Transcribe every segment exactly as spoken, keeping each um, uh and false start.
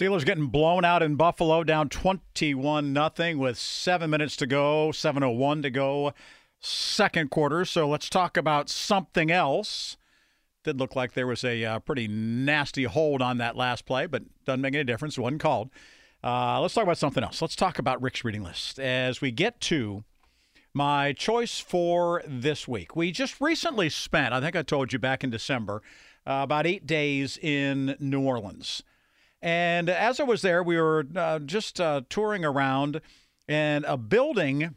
Steelers getting blown out in Buffalo, down twenty-one nothing with seven minutes to go, seven oh one to go, second quarter. So let's talk about something else. Did look like there was a uh, pretty nasty hold on that last play, but doesn't make any difference. It wasn't called. Uh, let's talk about something else. Let's talk about Rick's Reading List as we get to my choice for this week. We just recently spent, I think I told you back in December, uh, about eight days in New Orleans. And as I was there, we were uh, just uh, touring around, and a building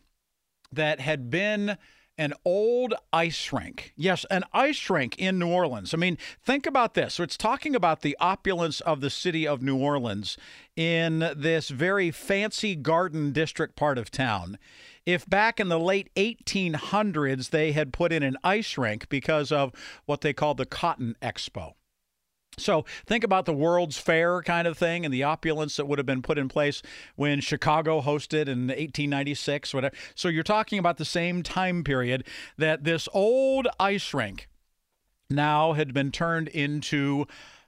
that had been an old ice rink. Yes, an ice rink in New Orleans. I mean, think about this. So it's talking about the opulence of the city of New Orleans in this very fancy garden district part of town. If back in the late eighteen hundreds, they had put in an ice rink because of what they called the Cotton Expo. So think about the World's Fair kind of thing and the opulence that would have been put in place when Chicago hosted in eighteen ninety-six, whatever. So you're talking about the same time period that this old ice rink now had been turned into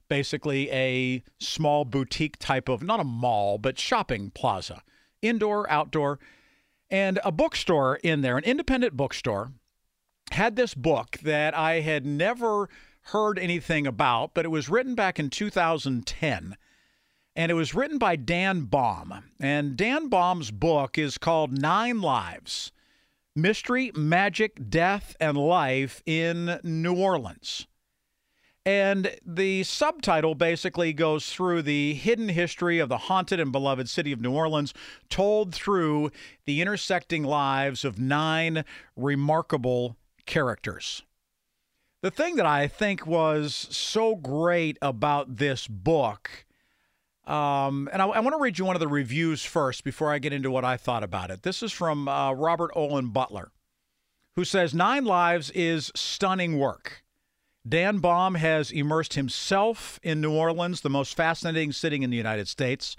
basically a small boutique type of, not a mall, but shopping plaza, indoor, outdoor, and a bookstore in there, an independent bookstore, had this book that I had never heard anything about, but it was written back in two thousand ten, and it was written by Dan Baum. And Dan Baum's book is called Nine Lives: Mystery, Magic, Death, and Life in New Orleans. And the subtitle basically goes through the hidden history of the haunted and beloved city of New Orleans, told through the intersecting lives of nine remarkable characters. The thing that I think was so great about this book, um, and I, I want to read you one of the reviews first before I get into what I thought about it. This is from uh, Robert Olin Butler, who says, Nine Lives is stunning work. Dan Baum has immersed himself in New Orleans, the most fascinating city in the United States,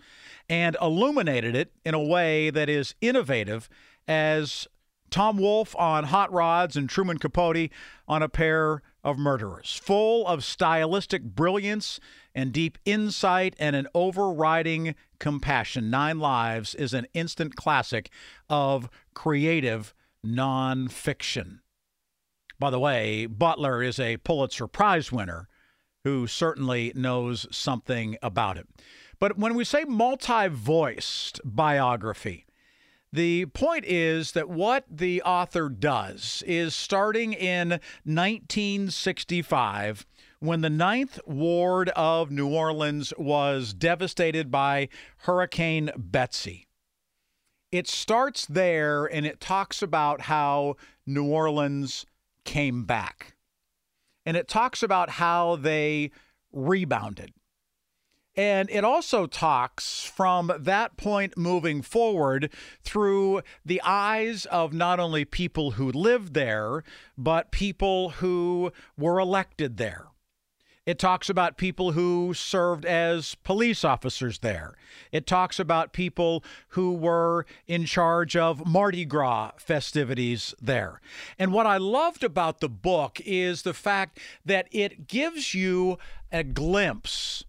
and illuminated it in a way that is innovative as Tom Wolfe on Hot Rods and Truman Capote on A Pair of Murderers, full of stylistic brilliance and deep insight and an overriding compassion. Nine Lives is an instant classic of creative nonfiction. By the way, Butler is a Pulitzer Prize winner who certainly knows something about it. But when we say multi-voiced biography, the point is that what the author does is, starting in nineteen sixty-five, when the Ninth Ward of New Orleans was devastated by Hurricane Betsy, it starts there and it talks about how New Orleans came back. And it talks about how they rebounded. And it also talks from that point moving forward through the eyes of not only people who lived there, but people who were elected there. It talks about people who served as police officers there. It talks about people who were in charge of Mardi Gras festivities there. And what I loved about the book is the fact that it gives you a glimpse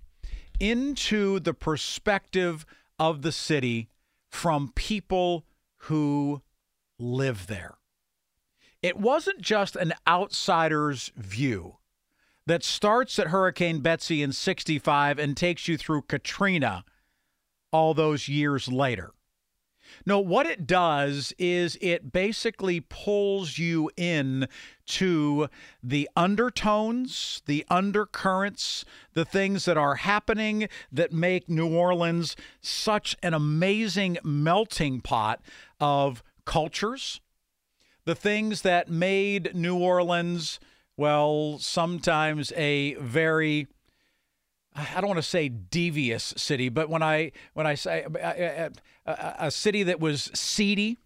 into the perspective of the city from people who live there. It wasn't just an outsider's view that starts at Hurricane Betsy in sixty-five and takes you through Katrina all those years later. No, what it does is it basically pulls you in to the undertones, the undercurrents, the things that are happening that make New Orleans such an amazing melting pot of cultures, the things that made New Orleans, well, sometimes a very, I don't want to say devious city, but when I when I say a, a, a city that was seedy,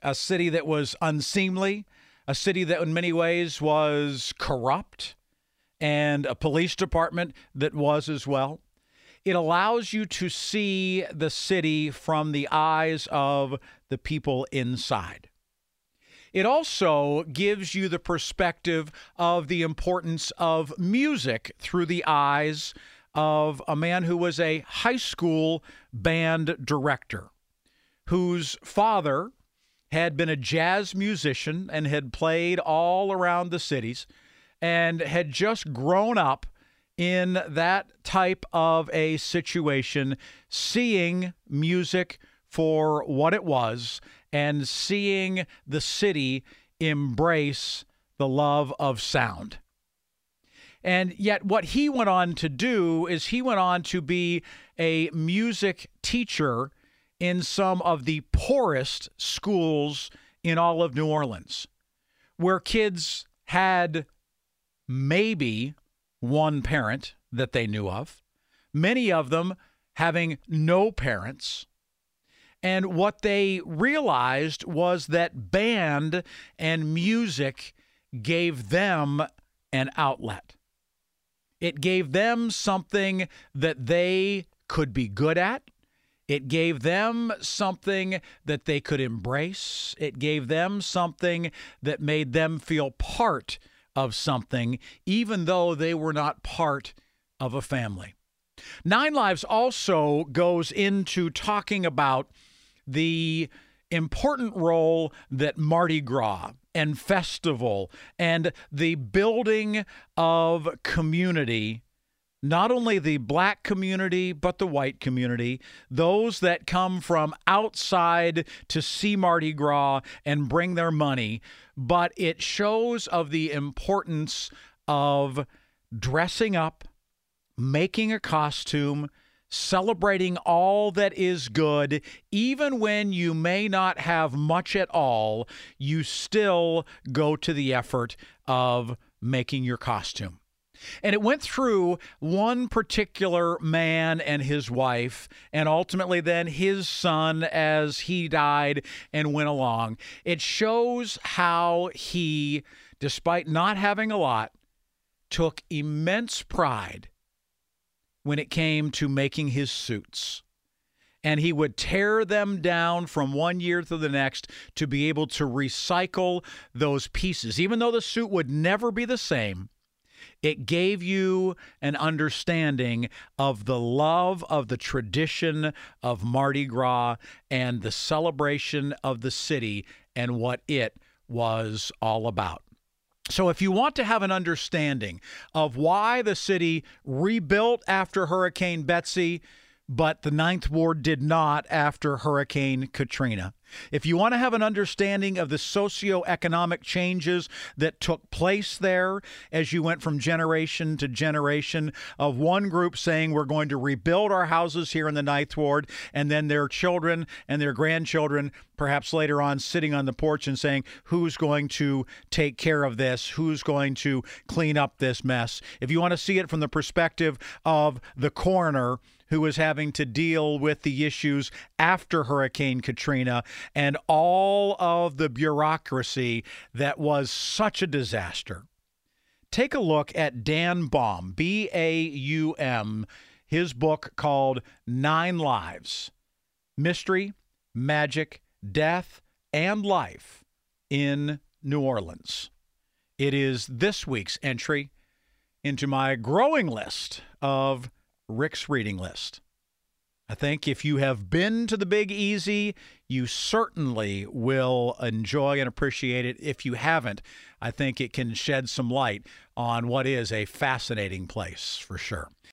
a city that was unseemly, a city that in many ways was corrupt, and a police department that was as well, it allows you to see the city from the eyes of the people inside. It also gives you the perspective of the importance of music through the eyes of a man who was a high school band director whose father had been a jazz musician and had played all around the cities and had just grown up in that type of a situation, seeing music for what it was and seeing the city embrace the love of sound. And yet what he went on to do is he went on to be a music teacher in some of the poorest schools in all of New Orleans, where kids had maybe one parent that they knew of, many of them having no parents. And what they realized was that band and music gave them an outlet. It gave them something that they could be good at. It gave them something that they could embrace. It gave them something that made them feel part of something, even though they were not part of a family. Nine Lives also goes into talking about the important role that Mardi Gras and festival and the building of community, not only the black community, but the white community, those that come from outside to see Mardi Gras and bring their money, but it shows of the importance of dressing up, making a costume, celebrating all that is good, even when you may not have much at all, you still go to the effort of making your costume. And it went through one particular man and his wife, and ultimately then his son as he died and went along. It shows how he, despite not having a lot, took immense pride when it came to making his suits. And he would tear them down from one year to the next to be able to recycle those pieces. Even though the suit would never be the same, it gave you an understanding of the love of the tradition of Mardi Gras and the celebration of the city and what it was all about. So if you want to have an understanding of why the city rebuilt after Hurricane Betsy, but the Ninth Ward did not after Hurricane Katrina, if you want to have an understanding of the socioeconomic changes that took place there as you went from generation to generation of one group saying we're going to rebuild our houses here in the Ninth Ward, and then their children and their grandchildren perhaps later on sitting on the porch and saying, who's going to take care of this? Who's going to clean up this mess? If you want to see it from the perspective of the coroner who is having to deal with the issues after Hurricane Katrina, and all of the bureaucracy that was such a disaster, take a look at Dan Baum, B A U M, his book called Nine Lives, Mystery, Magic, Death, and Life in New Orleans. It is this week's entry into my growing list of Rick's Reading List. I think if you have been to the Big Easy, you certainly will enjoy and appreciate it. If you haven't, I think it can shed some light on what is a fascinating place for sure.